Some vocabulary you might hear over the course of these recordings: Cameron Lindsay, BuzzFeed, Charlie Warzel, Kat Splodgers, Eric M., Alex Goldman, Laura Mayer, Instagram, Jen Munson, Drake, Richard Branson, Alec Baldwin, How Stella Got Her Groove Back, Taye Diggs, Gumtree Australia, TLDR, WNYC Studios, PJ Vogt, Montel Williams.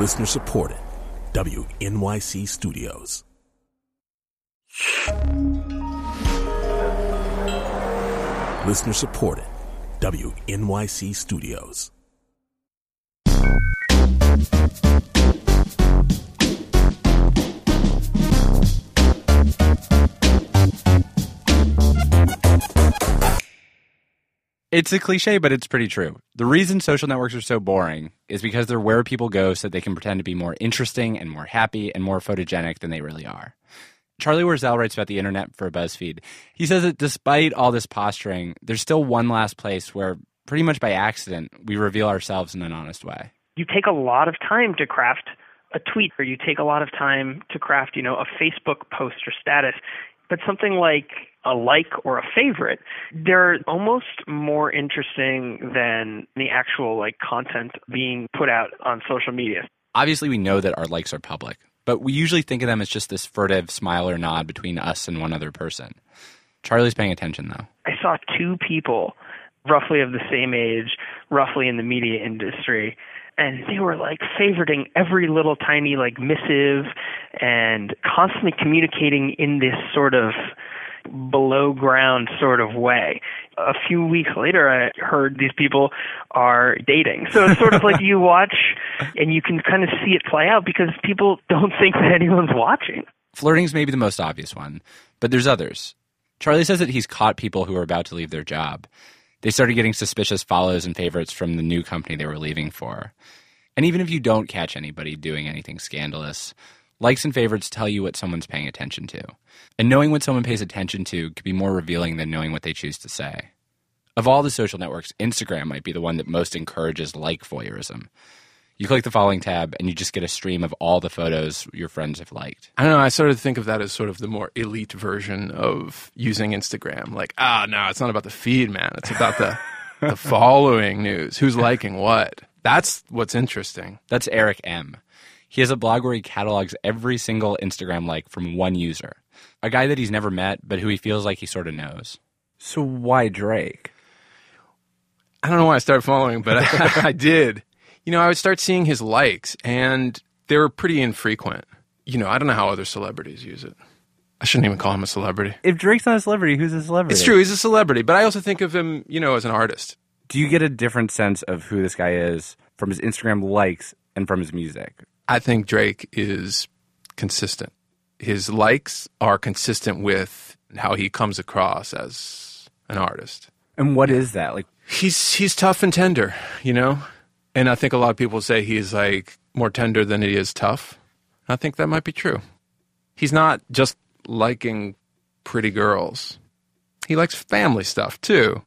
Listener supported. WNYC Studios. Listener supported. WNYC Studios. It's a cliche, but it's pretty true. The reason social networks are so boring is because they're where people go so they can pretend to be more interesting and more happy and more photogenic than they really are. Charlie Warzel writes about the internet for BuzzFeed. He says that despite all this posturing, there's still one last place where, pretty much by accident, we reveal ourselves in an honest way. You take a lot of time to craft a tweet, or you take a lot of time to craft, you know, a Facebook post or status. But something like a like or a favorite, they're almost more interesting than the actual like content being put out on social media. Obviously, we know that our likes are public, but we usually think of them as just this furtive smile or nod between us and one other person. Charlie's paying attention, though. I saw two people roughly of the same age, roughly in the media industry, and they were like favoriting every little tiny like missive and constantly communicating in this sort of below ground sort of way. A few weeks later, I heard these people are dating. So it's sort of like you watch and you can kind of see it play out because people don't think that anyone's watching. Flirting is maybe the most obvious one, but there's others. Charlie says that he's caught people who are about to leave their job. They started getting suspicious follows and favorites from the new company they were leaving for. And even if you don't catch anybody doing anything scandalous, likes and favorites tell you what someone's paying attention to. And knowing what someone pays attention to could be more revealing than knowing what they choose to say. Of all the social networks, Instagram might be the one that most encourages like voyeurism. You click the following tab and you just get a stream of all the photos your friends have liked. I don't know. I started to think of that as sort of the more elite version of using Instagram. Like, it's not about the feed, man. It's about the, the following news. Who's liking what? That's what's interesting. That's Eric M. He has a blog where he catalogs every single Instagram like from one user, a guy that he's never met, but who he feels like he sort of knows. So why Drake? I don't know why I started following, but I did. You know, I would start seeing his likes, and they were pretty infrequent. You know, I don't know how other celebrities use it. I shouldn't even call him a celebrity. If Drake's not a celebrity, who's a celebrity? It's true, he's a celebrity, but I also think of him, you know, as an artist. Do you get a different sense of who this guy is from his Instagram likes and from his music? I think Drake is consistent. His likes are consistent with how he comes across as an artist. And what is that? Like, he's tough and tender, you know? And I think a lot of people say he's like more tender than he is tough. I think that might be true. He's not just liking pretty girls. He likes family stuff too.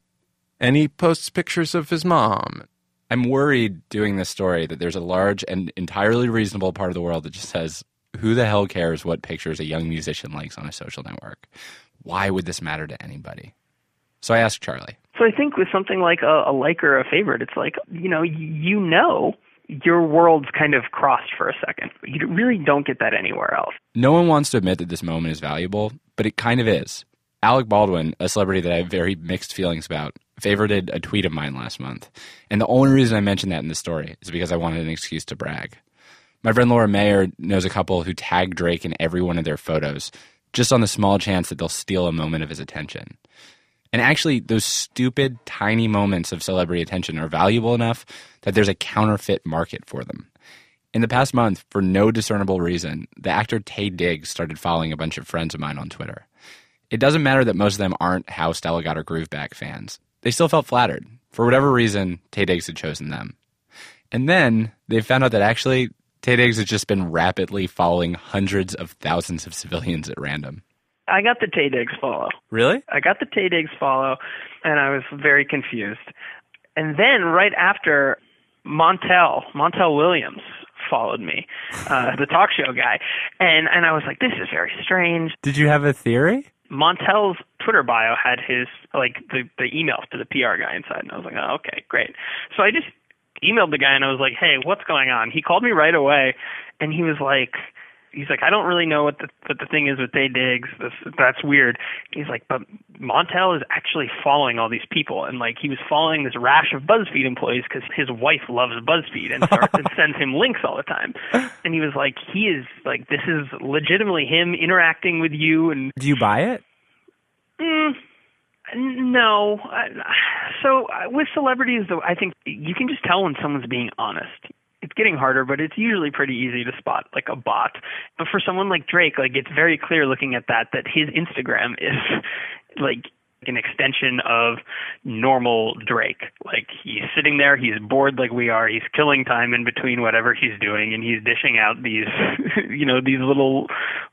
And he posts pictures of his mom. I'm worried doing this story that there's a large and entirely reasonable part of the world that just says, who the hell cares what pictures a young musician likes on a social network? Why would this matter to anybody? So I asked Charlie. So I think with something like a like or a favorite, it's like, you know, your world's kind of crossed for a second. You really don't get that anywhere else. No one wants to admit that this moment is valuable, but it kind of is. Alec Baldwin, a celebrity that I have very mixed feelings about, favorited a tweet of mine last month. And the only reason I mentioned that in the story is because I wanted an excuse to brag. My friend Laura Mayer knows a couple who tag Drake in every one of their photos, just on the small chance that they'll steal a moment of his attention. And actually, those stupid, tiny moments of celebrity attention are valuable enough that there's a counterfeit market for them. In the past month, for no discernible reason, the actor Taye Diggs started following a bunch of friends of mine on Twitter. It doesn't matter that most of them aren't How Stella Got Her Groove Back fans. They still felt flattered. For whatever reason, Taye Diggs had chosen them. And then they found out that actually Taye Diggs had just been rapidly following hundreds of thousands of civilians at random. I got the Taye Diggs follow. Really? I got the Taye Diggs follow, and I was very confused. And then right after, Montel Williams followed me, the talk show guy. And I was like, this is very strange. Did you have a theory? Montel's Twitter bio had his, like, the email to the PR guy inside. And I was like, oh, okay, great. So I just emailed the guy, and I was like, hey, what's going on? He called me right away, and he was like... He's like, I don't really know what the thing is with Taye Diggs. That's weird. He's like, but Montel is actually following all these people, and like he was following this rash of BuzzFeed employees because his wife loves BuzzFeed and sends him links all the time. And he was like, he is like, this is legitimately him interacting with you. And do you buy it? No. So with celebrities, though, I think you can just tell when someone's being honest. It's getting harder, but it's usually pretty easy to spot like a bot. But for someone like Drake, like it's very clear looking at that his Instagram is like an extension of normal Drake. Like he's sitting there, he's bored like we are, he's killing time in between whatever he's doing, and he's dishing out these, you know, these little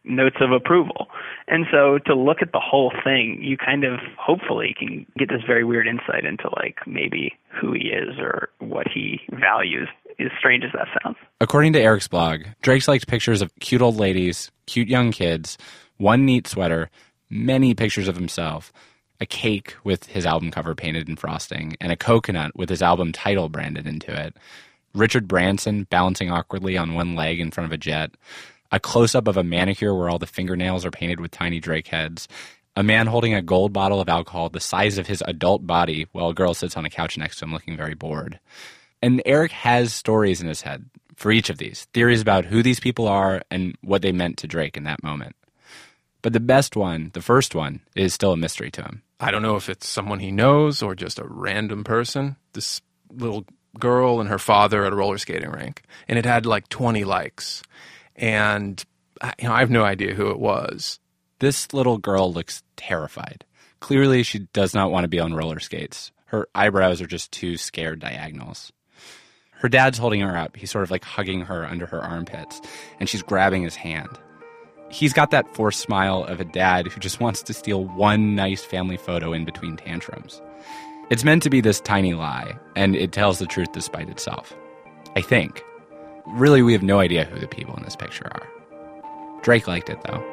notes of approval. And so to look at the whole thing, you kind of hopefully can get this very weird insight into like maybe who he is or what he values. As strange as that sounds. According to Eric's blog, Drake's liked pictures of cute old ladies, cute young kids, one neat sweater, many pictures of himself, a cake with his album cover painted in frosting, and a coconut with his album title branded into it, Richard Branson balancing awkwardly on one leg in front of a jet, a close-up of a manicure where all the fingernails are painted with tiny Drake heads, a man holding a gold bottle of alcohol the size of his adult body while a girl sits on a couch next to him looking very bored. And Eric has stories in his head for each of these, theories about who these people are and what they meant to Drake in that moment. But the best one, the first one, is still a mystery to him. I don't know if it's someone he knows or just a random person. This little girl and her father at a roller skating rink. And it had like 20 likes. And I have no idea who it was. This little girl looks terrified. Clearly, she does not want to be on roller skates. Her eyebrows are just two scared diagonals. Her dad's holding her up. He's sort of like hugging her under her armpits, and she's grabbing his hand. He's got that forced smile of a dad who just wants to steal one nice family photo in between tantrums. It's meant to be this tiny lie, and it tells the truth despite itself. I think. Really, we have no idea who the people in this picture are. Drake liked it, though.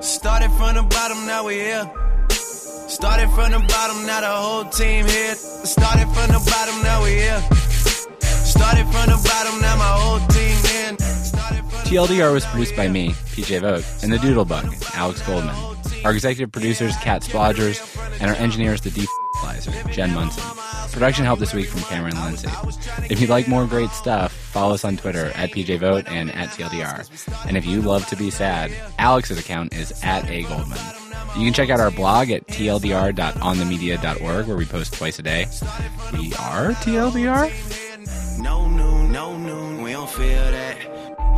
Started from the bottom, now we're here. Started from the bottom, now the whole team here. Started from the bottom, now we're here. Started from the bottom, now my whole team in. TLDR was produced by me, PJ Vogt, and the Doodlebug, Alex Goldman. Our executive producers, Kat Splodgers, and our engineer is the Deep***lizer, Jen Munson. Production help this week from Cameron Lindsay. If you'd like more great stuff, follow us on Twitter @PJ Vogt and @TLDR. And if you love to be sad, Alex's account is @A Goldman. You can check out our blog at tldr.onthemedia.org, where we post twice a day. We are TLDR? No noon, we don't feel that.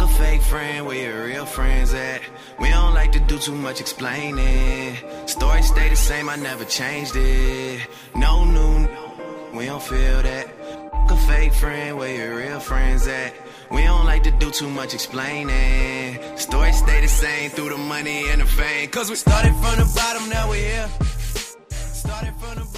A fake friend, where your real friends at. We don't like to do too much explaining. Stories stay the same, I never changed it. No noon, we don't feel that. A fake friend, where your real friends at. We don't like to do too much explaining. Stories stay the same through the money and the fame. Cause we started from the bottom, now we're here. Started from the